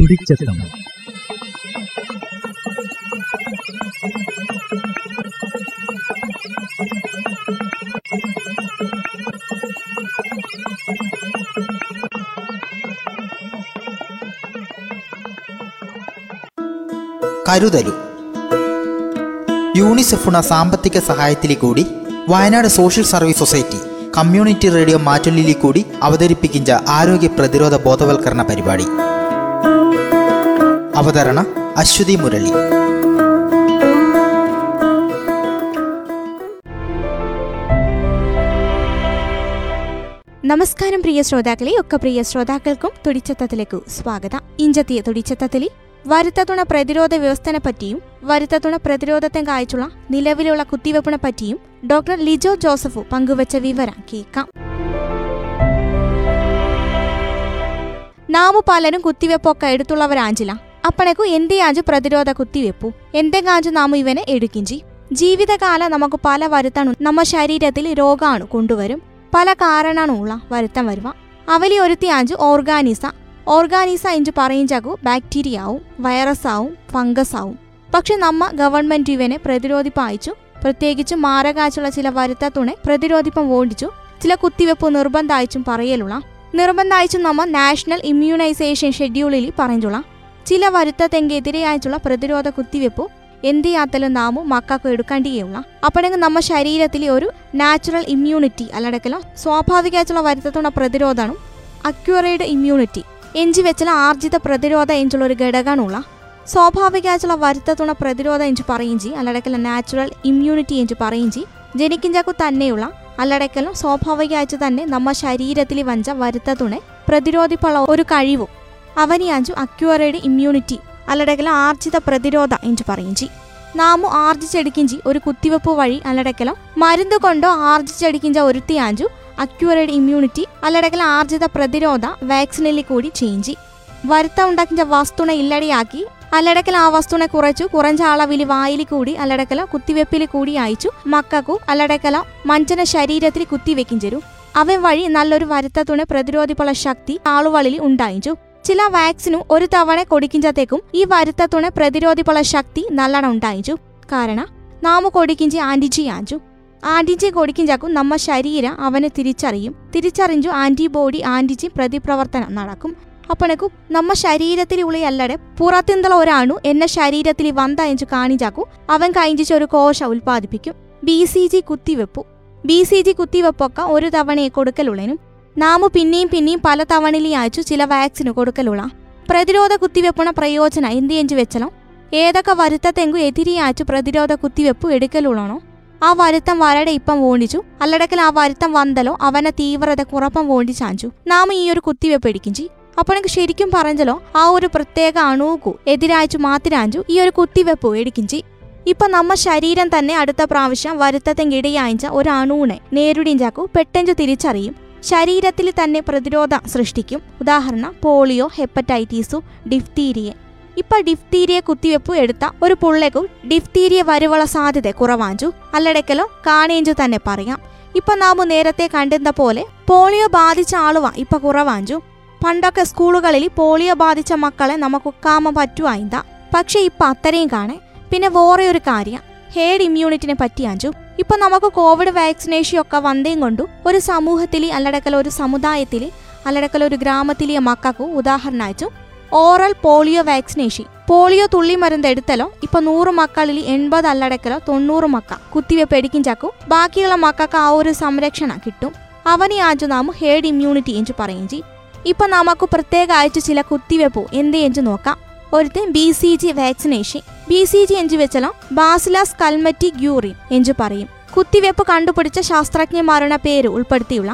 തുടിച്ചെത്തും. കരുതലു യൂണിസെഫുണ സാമ്പത്തിക സഹായത്തിലെ കൂടി Wayanad social service society community radio മാറ്റൊല്ലിലെ കൂടി അവതരിപ്പിക്കുന്ന ആരോഗ്യ പ്രതിരോധ ബോധവൽക്കരണ പരിപാടി. അവതരണ അശ്വതി മുരളി. നമസ്കാരം പ്രിയ ശ്രോതാക്കളെ, ഒക്കെ പ്രിയ ശ്രോതാക്കൾക്കും തുടിച്ചത്തത്തിലേക്ക് സ്വാഗതം. ഇഞ്ചത്തിയ തുടിച്ചത്തത്തിലെ വരുത്തതുണ പ്രതിരോധ വ്യവസ്ഥനെ പറ്റിയും വരുത്തതുണ പ്രതിരോധത്തെ കായിച്ചുള്ള നിലവിലുള്ള കുത്തിവെപ്പിനെ പറ്റിയും ഡോക്ടർ ലിജോ ജോസഫ് പങ്കുവച്ച വിവരം കേൾക്കാം. നാമു പലരും കുത്തിവെപ്പൊക്കെ എടുത്തുള്ളവരാഞ്ചില്ല. അപ്പണക്കു എന്തേ ആഞ്ചു പ്രതിരോധ കുത്തിവെപ്പു എന്തെങ്കിലും നാമു ഇവനെ എടുക്കിഞ്ചി. ജീവിതകാലം നമുക്ക് പല വരുത്താണു നമ്മ ശരീരത്തിൽ രോഗാണു കൊണ്ടുവരും. പല കാരണാണുള്ള വരുത്തം വരുവ. അവലി ഒരുത്തി ആഞ്ചു ഓർഗാനിസ എഞ്ചു പറയുംചാകു ബാക്ടീരിയ ആവും, വൈറസാവും, ഫംഗസാവും. പക്ഷെ നമ്മ ഗവൺമെന്റ് ഇവനെ പ്രതിരോധിപ്പം അയച്ചു. പ്രത്യേകിച്ച് മാരകാച്ചുള്ള ചില വരുത്ത തുണെ പ്രതിരോധിപ്പം ഓടിച്ചു. ചില കുത്തിവെപ്പ് നിർബന്ധം അയച്ചും പറയലുള്ള നിർബന്ധം അയച്ചും നമ്മ നാഷണൽ ഇമ്മ്യൂണൈസേഷൻ ഷെഡ്യൂളിൽ പറഞ്ഞുള്ള ചില വരുത്തത്തെങ്കെതിരെ അയച്ചുള്ള പ്രതിരോധ കുത്തിവെപ്പ് എന്തിയാത്തലും നാമും മക്കൾക്ക് എടുക്കേണ്ടിയുള്ള. അപ്പോഴെങ്കിൽ നമ്മ ശരീരത്തിലെ ഒരു നാച്ചുറൽ ഇമ്മ്യൂണിറ്റി അല്ലടക്കലോ സ്വാഭാവികമായിട്ടുള്ള വരുത്തത്തുണ പ്രതിരോധമാണ് അക്യൂറേഡ് ഇമ്മ്യൂണിറ്റി എഞ്ചി വെച്ചുള്ള ആർജിത പ്രതിരോധ എഞ്ചുള്ള ഒരു ഘടകമാണുള്ള. സ്വാഭാവികമായിട്ടുള്ള വരുത്തത്തുണ പ്രതിരോധ എഞ്ചു പറയും ചെയ്യും അല്ലടക്കൽ നാച്ചുറൽ ഇമ്മ്യൂണിറ്റി എഞ്ചു പറയും ചെയ്യും. ജനിക്കിഞ്ചാക്കു തന്നെയുള്ള അല്ലടക്കലും സ്വാഭാവികമായിട്ട് തന്നെ നമ്മ ശരീരത്തിൽ വഞ്ച വരുത്തത്തുണെ പ്രതിരോധിപ്പുള്ള ഒരു കഴിവും അവനെയാഞ്ചു അക്യൂറേഡ് ഇമ്മ്യൂണിറ്റി അല്ലടക്കലും ആർജിത പ്രതിരോധ എഞ്ചു പറയും ചെയ്യും. നാമു ആർജിച്ചെടുക്കിഞ്ചി ഒരു കുത്തിവെപ്പ് വഴി അല്ലടക്കലോ മരുന്ന് കൊണ്ടോ ആർജിച്ചെടുക്കിഞ്ച ഒരുത്തിയാഞ്ചു അക്യൂറേഡ് ഇമ്മ്യൂണിറ്റി അല്ലടക്കൽ ആർജിത പ്രതിരോധ വാക്സിനിൽ കൂടി ചേഞ്ചി വരുത്ത ഉണ്ടാക്കിയ വസ്തുണ ഇല്ലടിയാക്കി അല്ലടക്കൽ ആ വസ്തുണെ കുറച്ചു കുറഞ്ഞ അളവിൽ വായിൽ കൂടി അല്ലടക്കലോ കുത്തിവെപ്പിൽ കൂടി അയച്ചു മക്കൾക്കു അല്ലടക്കലോ മഞ്ചന ശരീരത്തിൽ കുത്തിവെക്കും തരും. അവൻ വഴി നല്ലൊരു വരുത്തത്തുണെ പ്രതിരോധിപ്പുള്ള ശക്തി ആളുകളിൽ ഉണ്ടായിച്ചു. ചില വാക്സിനു ഒരു തവണ കൊടുക്കിഞ്ചത്തേക്കും ഈ വരുത്തത്തുണെ പ്രതിരോധിപ്പുള്ള ശക്തി നല്ലോണം ഉണ്ടായിച്ചു. കാരണം നാമു കൊടുക്കിഞ്ചി ആന്റിജി ആഞ്ചു. ആന്റിജി കൊടുക്കിഞ്ചാക്കും നമ്മ ശരീരം അവനെ തിരിച്ചറിഞ്ഞു ആന്റിബോഡി ആന്റിജി പ്രതിപ്രവർത്തനം നടക്കും. അപ്പണക്കും നമ്മ ശരീരത്തിലുള്ള അല്ലടെ പുറത്തിന്നുള്ള ഒരാണു എന്നെ ശരീരത്തിൽ വന്ത എഞ്ചു കാണിച്ചാക്കും അവൻ കൈഞ്ചിച്ച് ഒരു കോശ ഉൽപ്പാദിപ്പിക്കും. ബി സി ജി കുത്തിവെപ്പൊക്കെ ഒരു തവണയെ കൊടുക്കലുള്ളനും നാമു പിന്നെയും പല തവണയിലും അയച്ചു ചില വാക്സിന് കൊടുക്കലുള്ള. പ്രതിരോധ കുത്തിവെപ്പണ പ്രയോജനം എന്ത് എഞ്ചു വെച്ചലോ ഏതൊക്കെ വരുത്തത്തെങ്കു എതിരെ അയച്ചു പ്രതിരോധ കുത്തിവെപ്പ് എടുക്കലുള്ളണോ ആ വരുത്തം വരടെ ഇപ്പം ഓടിച്ചു അല്ലടക്കൽ ആ വരുത്തം വന്നലോ അവനെ തീവ്രത കുറപ്പം ഓടിച്ചാഞ്ചു നാമ ഈ ഒരു കുത്തിവെപ്പ് എടുക്കിഞ്ചി. അപ്പോഴെങ്കിൽ ശരിക്കും പറഞ്ഞല്ലോ ആ ഒരു പ്രത്യേക അണുക്കു എതിരായച്ചു മാത്രാഞ്ചു ഈ ഒരു കുത്തിവെപ്പ് എടുക്കിഞ്ചി. ഇപ്പം നമ്മ ശരീരം തന്നെ അടുത്ത പ്രാവശ്യം വരുത്തത്തെങ്കിടയാഞ്ച ഒരു അണുവിനെ നേരിടിഞ്ചാക്കു പെട്ടെഞ്ചു തിരിച്ചറിയും. ശരീരത്തിൽ തന്നെ പ്രതിരോധ സൃഷ്ടിക്കും. ഉദാഹരണം പോളിയോ, ഹെപ്പറ്റൈറ്റിസു, ഡിഫ്തീരിയ. ഇപ്പം ഡിഫ്തീരിയ കുത്തിവെപ്പ് എടുത്ത ഒരു പുള്ളേക്കും ഡിഫ്തീരിയ വരുവുള്ള സാധ്യത കുറവാഞ്ചു അല്ലടക്കലോ കാണേഞ്ചു തന്നെ പറയാം. ഇപ്പം നാമു നേരത്തെ കണ്ടിരുന്ന പോലെ പോളിയോ ബാധിച്ച ആളുവ ഇപ്പം കുറവാഞ്ചു. പണ്ടൊക്കെ സ്കൂളുകളിൽ പോളിയോ ബാധിച്ച മക്കളെ നമുക്ക് കാമ പറ്റുവായിന്താ. പക്ഷെ ഇപ്പം അത്രയും കാണേ. പിന്നെ വേറെ ഒരു കാര്യം ഹേർഡ് ഇമ്മ്യൂണിറ്റിനെ പറ്റിയാഞ്ചു. ഇപ്പം നമുക്ക് കോവിഡ് വാക്സിനേഷൻ ഒക്കെ വന്നേയും കൊണ്ടു ഒരു സമൂഹത്തിൽ അല്ലടക്കൽ ഒരു സമുദായത്തിൽ അല്ലടക്കൽ ഒരു ഗ്രാമത്തിലെ മക്കൾക്കു ഉദാഹരണം അയച്ചു ഓറൽ പോളിയോ വാക്സിനേഷൻ പോളിയോ തുള്ളി മരുന്ന് എടുത്തലോ ഇപ്പം 100 മക്കളിൽ 80 അല്ലടക്കലോ 90 മക്ക കുത്തിവെപ്പ് എടുക്കിഞ്ചാക്കും. ബാക്കിയുള്ള മക്കൾക്ക് ആ ഒരു സംരക്ഷണം കിട്ടും. അവനെ ആഞ്ചു നാമ ഹേർഡ് ഇമ്മ്യൂണിറ്റി എഞ്ചു പറയും ചെയ്യും. ഇപ്പം നമുക്ക് പ്രത്യേകം അയച്ചു ചില കുത്തിവെപ്പോ എന്തേ എഞ്ചു നോക്കാം. ഒരുത്തെ BCG വാക്സിനേഷൻ. BCG എഞ്ചു വെച്ചലോ ബാസിലസ് കൽമറ്റി ഗ്യൂറിൻ എഞ്ചു പറയും. കുത്തിവെപ്പ് കണ്ടുപിടിച്ച ശാസ്ത്രജ്ഞന്മാരുടെ പേര് ഉൾപ്പെടുത്തിയുള്ള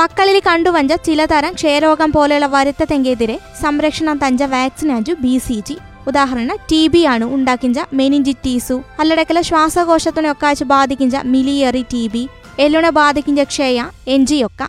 മക്കളിൽ കണ്ടുവഞ്ച ചിലതരം ക്ഷയരോഗം പോലെയുള്ള വരുത്തത്തെങ്കെതിരെ സംരക്ഷണം തഞ്ച വാക്സിനാഞ്ചു BCG. ഉദാഹരണം TB ആണ് ഉണ്ടാക്കിഞ്ച മെനിഞ്ചിറ്റീസു അല്ലടക്കല ശ്വാസകോശത്തിനൊക്കെ അയച്ചു ബാധിക്കിഞ്ച മിലിയറി TB എല്ലുണെ ബാധിക്കിഞ്ച ക്ഷയ എഞ്ചിയൊക്കെ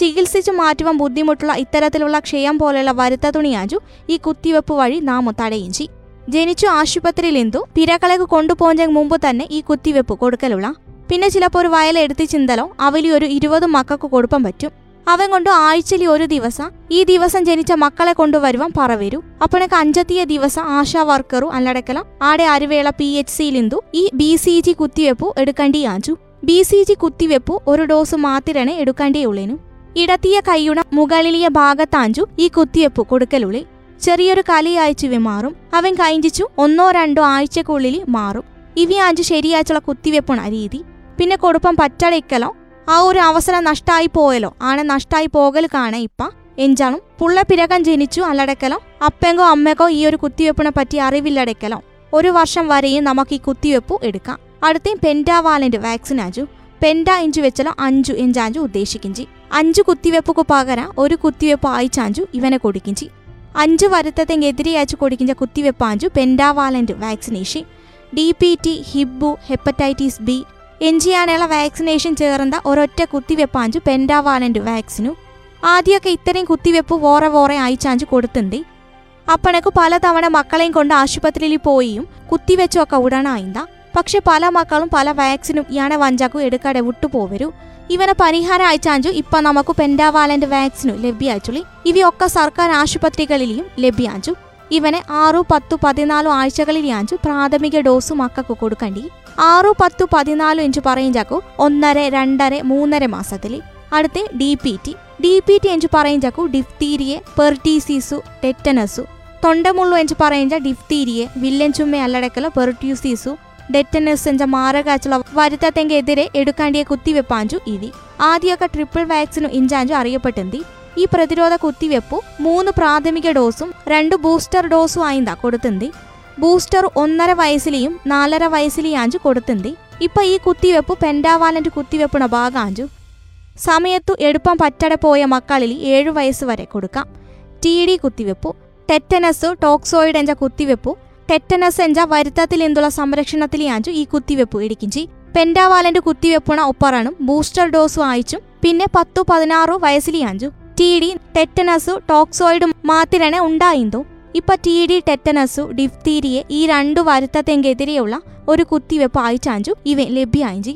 ചികിത്സിച്ചു മാറ്റുവാൻ ബുദ്ധിമുട്ടുള്ള ഇത്തരത്തിലുള്ള ക്ഷയം പോലെയുള്ള വരുത്തതുണിയാഞ്ചു ഈ കുത്തിവെപ്പ് വഴി നാമു തടയും ചെയ്യും. ജനിച്ചു ആശുപത്രിയിൽ എന്തു പിരക്കളേക്ക് കൊണ്ടുപോകുന്നതിന് മുമ്പ് തന്നെ ഈ കുത്തിവെപ്പ് കൊടുക്കലുള്ള. പിന്നെ ചിലപ്പോൾ ഒരു വയലെടുത്ത് ചിന്തലോ അവലി ഒരു 20 മക്കൾക്ക് കൊടുക്കാൻ പറ്റും. അവൻ കൊണ്ട് ആഴ്ചയിൽ ഒരു ദിവസം ഈ ദിവസം ജനിച്ച മക്കളെ കൊണ്ടുവരുവാൻ പറവരൂ. അപ്പോഴേക്ക് അഞ്ചത്തിയ ദിവസം ആശാ വർക്കറു അല്ലടക്കല ആടെ അരുവേള PHC-ലിന്തു ഈ BCG കുത്തിവെപ്പു എടുക്കേണ്ടിയാഞ്ചു. BCG കുത്തിവെപ്പു ഒരു ഡോസ് മാത്രമേ എടുക്കേണ്ടിയുള്ളേനു. ഇടത്തിയ കൈയുടെ മുകളിലിയ ഭാഗത്താഞ്ചു ഈ കുത്തിവെപ്പു കൊടുക്കലുള്ളി. ചെറിയൊരു കലയാഴ്ചവി മാറും. അവൻ കൈഞ്ചിച്ചു 1-2 ആഴ്ചക്കുള്ളിൽ മാറും. ഇവയാഞ്ചു ശരിയാഴ്ചയുള്ള കുത്തിവെപ്പുണ രീതി. പിന്നെ കൊടുപ്പം പറ്റടയ്ക്കലോ ആ ഒരു അവസരം നഷ്ടമായി പോയല്ലോ ആണ് നഷ്ടമായി പോകൽ കാണാൻ ഇപ്പം എഞ്ചാണും പുള്ള പിരകം ജനിച്ചു അല്ലടക്കലോ അപ്പങ്കോ അമ്മക്കോ ഈ ഒരു കുത്തിവെപ്പിനെ പറ്റി അറിവില്ലടക്കലോ 1 വർഷം വരെയും നമുക്ക് ഈ കുത്തിവെപ്പ് എടുക്കാം. അടുത്തേയും പെൻഡാവാലൻ്റ് വാക്സിൻ ആഞ്ചു. പെൻഡ ഇഞ്ചു വെച്ചല്ലോ 5 എഞ്ചാഞ്ചു ഉദ്ദേശിക്കിഞ്ചി. 5 കുത്തിവെപ്പുക്ക് പകരം ഒരു കുത്തിവെപ്പ് അയച്ചാഞ്ചു ഇവനെ കൊടുക്കിഞ്ചി. 5 വരുത്തത്തെതിരെ അയച്ചു കൊടുക്കിഞ്ച കുത്തിവെപ്പാഞ്ചു pentavalent vaccination. DPT, Hib, hepatitis B എഞ്ചിയാനുള്ള വാക്സിനേഷൻ ചേർന്ന ഒരൊറ്റ കുത്തിവെപ്പാഞ്ചു പെൻഡാവാലൻ്റ് വാക്സിനു. ആദ്യമൊക്കെ ഇത്രയും കുത്തിവെപ്പ് വോറെ അയച്ചാഞ്ചു കൊടുത്തുണ്ട്. അപ്പണക്ക് പലതവണ മക്കളെയും കൊണ്ട് ആശുപത്രിയിൽ പോയിയും കുത്തിവെച്ചൊക്കെ ഉടനായിന്താ. പക്ഷെ പല മക്കളും പല വാക്സിനും ഇയാളെ വഞ്ചാക്കും എടുക്കടെ വിട്ടുപോവരൂ. ഇവനെ പരിഹാരം അയച്ചാഞ്ചു ഇപ്പം നമുക്ക് പെൻഡാവാലൻ്റ് വാക്സിനു ലഭ്യച്ചുള്ളി. ഇവയൊക്കെ സർക്കാർ ആശുപത്രികളിലും ലഭ്യാഞ്ചു. ഇവനെ 6, 10, 14 ആഴ്ചകളിൽ ആഞ്ചു പ്രാഥമിക ഡോസും മക്കൾക്ക് കൊടുക്കണ്ടി. 6, 10, 14 എഞ്ചു പറയും ചാക്കു 1.5, 2, 3 മാസത്തിൽ. അടുത്ത് DPT എഞ്ചു പറയും ചാക്കു ഡിഫ്തീരിയെ, പെർട്ടീസിസു, ടെറ്റനസു. തൊണ്ടമുള്ളു എഞ്ചു പറയും ചാ ഡിഫ്തീരിയെ, വില്ലൻചുമ്മ അല്ലടക്കല പെർട്ടീസിസു, ടെറ്റനസ് എഞ്ച മാരകാച്ചുള്ള വരുത്തത്തെങ്കെതിരെ എടുക്കേണ്ടിയ കുത്തിവെപ്പാഞ്ചു ഇവി. ആദ്യമൊക്കെ ട്രിപ്പിൾ വാക്സിനു ഇഞ്ചാഞ്ചു അറിയപ്പെട്ടെന്തി. ഈ പ്രതിരോധ കുത്തിവെപ്പു 3 പ്രാഥമിക ഡോസും 2 ബൂസ്റ്റർ ഡോസും ആയിന്താ കൊടുത്തുണ്ട്. ബൂസ്റ്റർ 1.5 വയസ്സിലെയും 4.5 വയസ്സിലെയും ആഞ്ചു കൊടുത്തുണ്ട്. ഇപ്പം ഈ കുത്തിവെപ്പ് പെൻഡാവാലൻ്റ് കുത്തിവെപ്പിന ഭാഗാഞ്ചു. സമയത്തു എടുപ്പം പറ്റടെ പോയ മക്കളിൽ 7 വയസ്സ് വരെ കൊടുക്കാം. TD കുത്തിവെപ്പു, ടെറ്റനസ്, ടോക്സോയിഡ് എഞ്ച കുത്തിവെപ്പു. ടെറ്റനസ് എഞ്ച വരുത്തത്തിൽ എന്തുള്ള സംരക്ഷണത്തിലെ ആഞ്ചു ഈ കുത്തിവെപ്പ് ഇടിക്കിഞ്ചി. പെൻഡാവാലൻ്റ് കുത്തിവെപ്പുണ ഒപ്പറാണും ബൂസ്റ്റർ ഡോസും അയച്ചും പിന്നെ 10, 16 വയസ്സിലെ ആഞ്ചു. TD, ടെറ്റനസു, ടോക്സോയിഡും മാത്രമേ ഉണ്ടായിന്തോ. ഇപ്പം TD, ടെറ്റനസു, ഡിഫ്തീരിയെ ഈ 2 വരുത്തത്തെങ്കെതിരെയുള്ള ഒരു കുത്തിവെപ്പ് അയച്ചാഞ്ചു ഇവ ലഭ്യാഞ്ചി.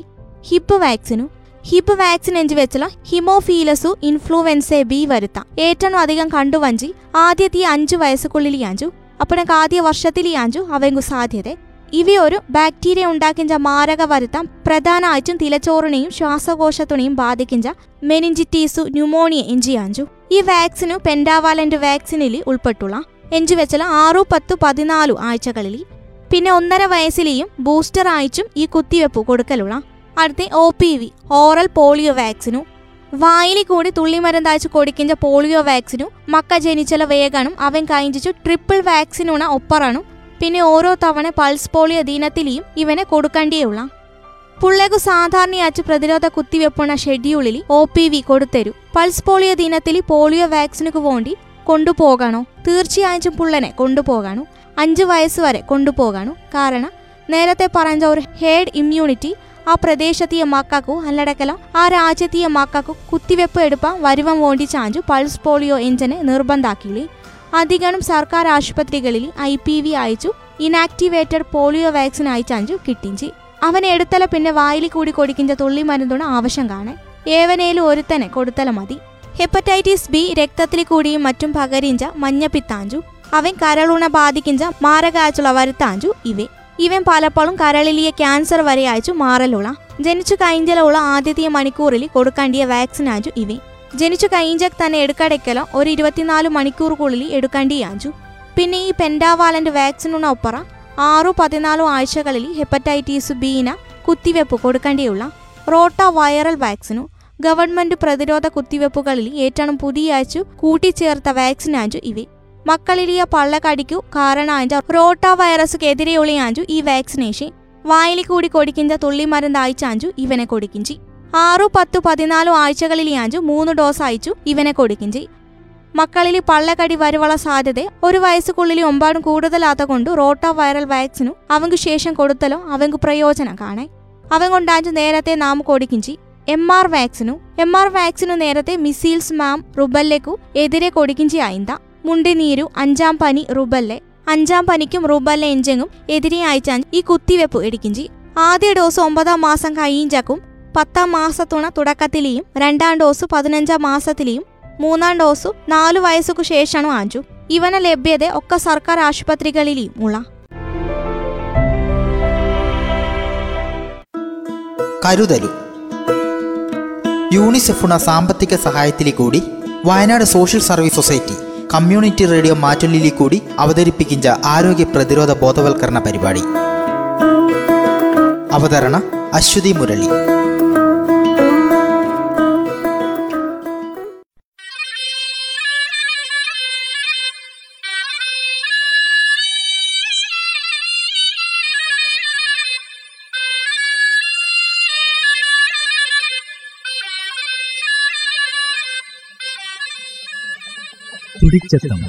ഹിബ് വാക്സിൻ എഞ്ചു വെച്ചല്ലോ ഹിമോഫീലസു, ഇൻഫ്ലുവൻസ B വരുത്താം ഏറ്റവും അധികം കണ്ടുവഞ്ചി. ആദ്യത്തെ 5 വയസ്സുക്കുള്ളിൽ ആഞ്ചു. അപ്പോഴേക്ക് ആദ്യ വർഷത്തിൽ ആഞ്ചു അവങ്കു സാധ്യത. ഇവയൊരു ബാക്ടീരിയ ഉണ്ടാക്കിഞ്ച മാരക വരുത്താം. പ്രധാനമായിട്ടും തിലച്ചോറിനെയും ശ്വാസകോശത്തിനെയും ബാധിക്കിഞ്ച മെനിഞ്ചിറ്റീസു, ന്യൂമോണിയ എഞ്ചിയാഞ്ചു. ഈ വാക്സിനു പെൻഡാവാലൻ്റ് വാക്സിനിൽ ഉൾപ്പെട്ടുള്ള എഞ്ചു വെച്ചാൽ 6, 10, 14 ആഴ്ചകളിൽ പിന്നെ 1.5 വയസ്സിലെയും ബൂസ്റ്റർ ആഴ്ചയും ഈ കുത്തിവെപ്പ് കൊടുക്കലുള്ള. അടുത്ത OPV, ഓറൽ പോളിയോ വാക്സിനു. വായിൽ കൂടി തുള്ളിമരുന്നയച്ചു കൊടുക്കിഞ്ച പോളിയോ വാക്സിനു മക്ക ജനിച്ചല വേഗണും അവൻ കഴിഞ്ഞു ട്രിപ്പിൾ വാക്സിനുണ ഒപ്പറണും. പിന്നെ ഓരോ തവണ പൾസ് പോളിയോ ദിനത്തിലെയും ഇവനെ കൊടുക്കേണ്ടിയുള്ള. പുള്ളേക്കു സാധാരണയാച്ചു പ്രതിരോധ കുത്തിവെപ്പുണ ഷെഡ്യൂളിൽ OPV കൊടുത്തരൂ. പൾസ് പോളിയോ ദിനത്തിൽ പോളിയോ വാക്സിനുക്ക് വേണ്ടി കൊണ്ടുപോകണോ? തീർച്ചയായും പുള്ളനെ കൊണ്ടുപോകണു. 5 വയസ്സ് വരെ കൊണ്ടുപോകണു. കാരണം നേരത്തെ പറഞ്ഞ ഒരു ഹേർഡ് ഇമ്മ്യൂണിറ്റി ആ പ്രദേശത്തിയ മക്കൾക്കു അല്ലടക്കല ആ രാജ്യത്തിയ മക്കൾക്കു കുത്തിവെപ്പ് എടുപ്പാൻ വരുവാൻ വേണ്ടി ചാഞ്ചു പൾസ് പോളിയോ എഞ്ചിനെ നിർബന്ധാക്കിയില്ലേ. അധികവും സർക്കാർ ആശുപത്രികളിൽ IPV അയച്ചു ഇനാക്ടിവേറ്റഡ് പോളിയോ വാക്സിൻ അയച്ചാഞ്ചു കിട്ടിഞ്ചി. അവനെ എടുത്തല പിന്നെ വായിൽ കൂടി കൊടുക്കിഞ്ച തുള്ളി മരുന്നുണ ആവശ്യം കാണാൻ ഏവനേലും ഒരുത്തനെ കൊടുത്തല മതി. ഹെപ്പറ്റൈറ്റിസ് B രക്തത്തിൽ കൂടിയും മറ്റും പകരിഞ്ച മഞ്ഞപ്പിത്താഞ്ചു. അവൻ കരളുണ ബാധിക്കിഞ്ച മാരകാച്ചുള്ള വരുത്താഞ്ചു ഇവ. ഇവൻ പലപ്പോഴും കരളിലിയ ക്യാൻസർ വരെ അയച്ചു മാറലുള്ള. ജനിച്ചു കഴിഞ്ഞുള്ള ആദ്യത്തെ മണിക്കൂറിൽ കൊടുക്കേണ്ടിയ വാക്സിൻ ആഞ്ചു ഇവ. ജനിച്ചു കഴിഞ്ഞക്ക് തന്നെ എടുക്കടയ്ക്കലോ ഒരു 24 മണിക്കൂറുകളിൽ എടുക്കേണ്ടിയാഞ്ചു. പിന്നെ ഈ പെൻഡാവാലൻ്റ് വാക്സിനുണ ഒപ്പറ 6, 14 ആഴ്ചകളിൽ ഹെപ്പറ്റൈറ്റിസ് B കുത്തിവെപ്പ് കൊടുക്കേണ്ടിയുള്ള. റോട്ട വൈറൽ വാക്സിനു ഗവൺമെൻറ് പ്രതിരോധ കുത്തിവെപ്പുകളിൽ ഏറ്റവും പുതിയ അയച്ചു കൂട്ടിച്ചേർത്ത വാക്സിനാഞ്ചു ഇവ. മക്കളിലിയ പള്ളക്കടിക്കു കാരണാഞ്ച റോട്ട വൈറസുക്കെതിരെയുള്ളയാഞ്ചു ഈ വാക്സിനേഷൻ. വായിൽ കൂടി കൊടുക്കിഞ്ച തുള്ളിമരുന്ന് അയച്ചാഞ്ചു ഇവനെ കൊടുക്കിഞ്ചി. 6, 10, 14 ആഴ്ചകളിൽ ആഞ്ചു 3 ഡോസ് അയച്ചു ഇവനെ കൊടുക്കിഞ്ചി. മക്കളിൽ പള്ളക്കടി വരുവള സാധ്യത 1 വയസ്സുക്കുള്ളിൽ 9 കൂടുതലാത്ത കൊണ്ട് റോട്ട വൈറൽ വാക്സിനു അവങ്കു ശേഷം കൊടുത്തലോ അവങ്കു പ്രയോജനം കാണേ. അവൻ കൊണ്ടാഞ്ചു നേരത്തെ നാം കൊടുക്കിഞ്ചി. MR വാക്സിനു നേരത്തെ മിസീൽസ് മാം റുബല്ലയ്ക്കു എതിരെ കൊടുക്കിഞ്ചി ആയിന്താ. മുണ്ടിനീരു, 5-ാം പനി, റുബല്ലെ. 5-ാം പനിക്കും റുബല്ല എഞ്ചെങ്ങും എതിരെ അയച്ചാഞ്ചു ഈ കുത്തിവെപ്പ് എടുക്കിഞ്ചി. ആദ്യ ഡോസ് 9-ാം മാസം കഴിയും ചാക്കും 10ാം മാസത്തുണ തുടക്കത്തിലെയും രണ്ടാം ഡോസ് 15ാം മാസത്തിലെയും മൂന്നാം ഡോസു 4 വയസ്സു ശേഷമാണ് വാഞ്ചു. ഇവന ലഭ്യത ഒക്കെ സർക്കാർ ആശുപത്രികളിലെയും ഉള്ള. കരുതലു യൂണിസെഫുണ സാമ്പത്തിക സഹായത്തിലെ കൂടി Wayanad social service society community radio മാറ്റൊല്ലിലെ കൂടി അവതരിപ്പിക്കുന്ന ആരോഗ്യ പ്രതിരോധ ബോധവൽക്കരണ പരിപാടി. അവതരണ അശ്വതി മുരളി. തുടിച്ചെത്തം